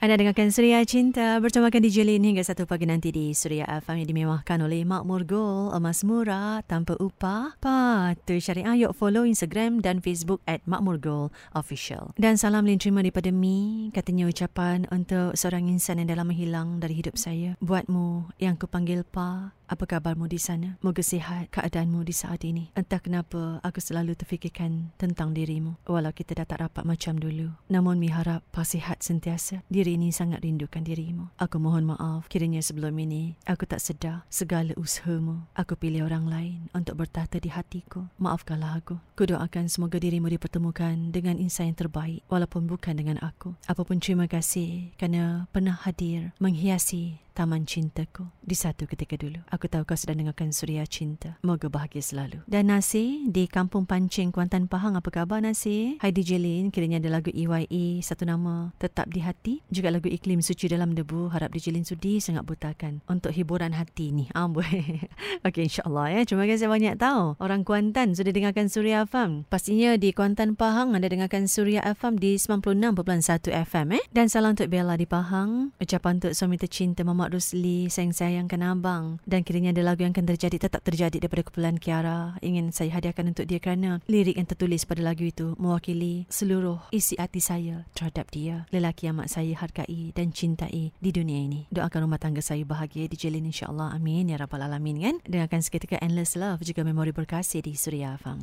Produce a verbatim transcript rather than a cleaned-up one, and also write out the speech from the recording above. Anda dengarkan Suria Cinta bersama D J Lin hingga satu pagi nanti di Suria F M yang dimewahkan oleh Makmur Gold. Emas murah tanpa upah, patuh syariah. Yuk follow Instagram dan Facebook at Makmur Gold Official. Dan salam Lin terima daripada Mi. Katanya ucapan untuk seorang insan yang dah lama hilang dari hidup saya. Buatmu yang kupanggil Pa, apa kabarmu di sana? Moga sihat keadaanmu di saat ini. Entah kenapa aku selalu terfikirkan tentang dirimu. Walau kita dah tak rapat macam dulu, namun Mi harap Pa sihat sentiasa. Diri ini sangat rindukan dirimu. Aku mohon maaf kiranya sebelum ini aku tak sedar segala usahamu. Aku pilih orang lain untuk bertahta di hatiku. Maafkanlah aku. Kudoakan semoga dirimu dipertemukan dengan insan yang terbaik, walaupun bukan dengan aku. Apapun terima kasih kerana pernah hadir menghiasi taman cintaku di satu ketika dulu. Aku tahu kau sedang dengarkan Suria Cinta. Moga bahagia selalu. Dan Nasi di Kampung Pancing, Kuantan Pahang. Apa khabar Nasi? Hai D J Lin, kiranya ada lagu E Y E satu nama Tetap di Hati, juga lagu Iklim Suci Dalam Debu. Harap D J Lin sudi sangat butakan untuk hiburan hati ni. Ah, boleh. Okey, insyaAllah ya. Terima kasih banyak tahu orang Kuantan sudah dengarkan Suria F M. Pastinya di Kuantan Pahang anda dengarkan Suria F M di sembilan puluh enam perpuluhan satu F M eh. Dan salam untuk Bella di Pahang. Ucapan untuk suami tercinta Mama Rusli, sayang sayangkan abang. Dan kiranya ada lagu yang akan terjadi tetap terjadi daripada kumpulan Kiara. Ingin saya hadiahkan untuk dia kerana lirik yang tertulis pada lagu itu mewakili seluruh isi hati saya terhadap dia, lelaki yang amat saya hargai dan cintai di dunia ini. Doakan rumah tangga saya bahagia di jalan insyaAllah. Amin ya Rabbal Alamin kan. Dengarkan seketika Endless Love juga Memori Berkasih di Suria F M.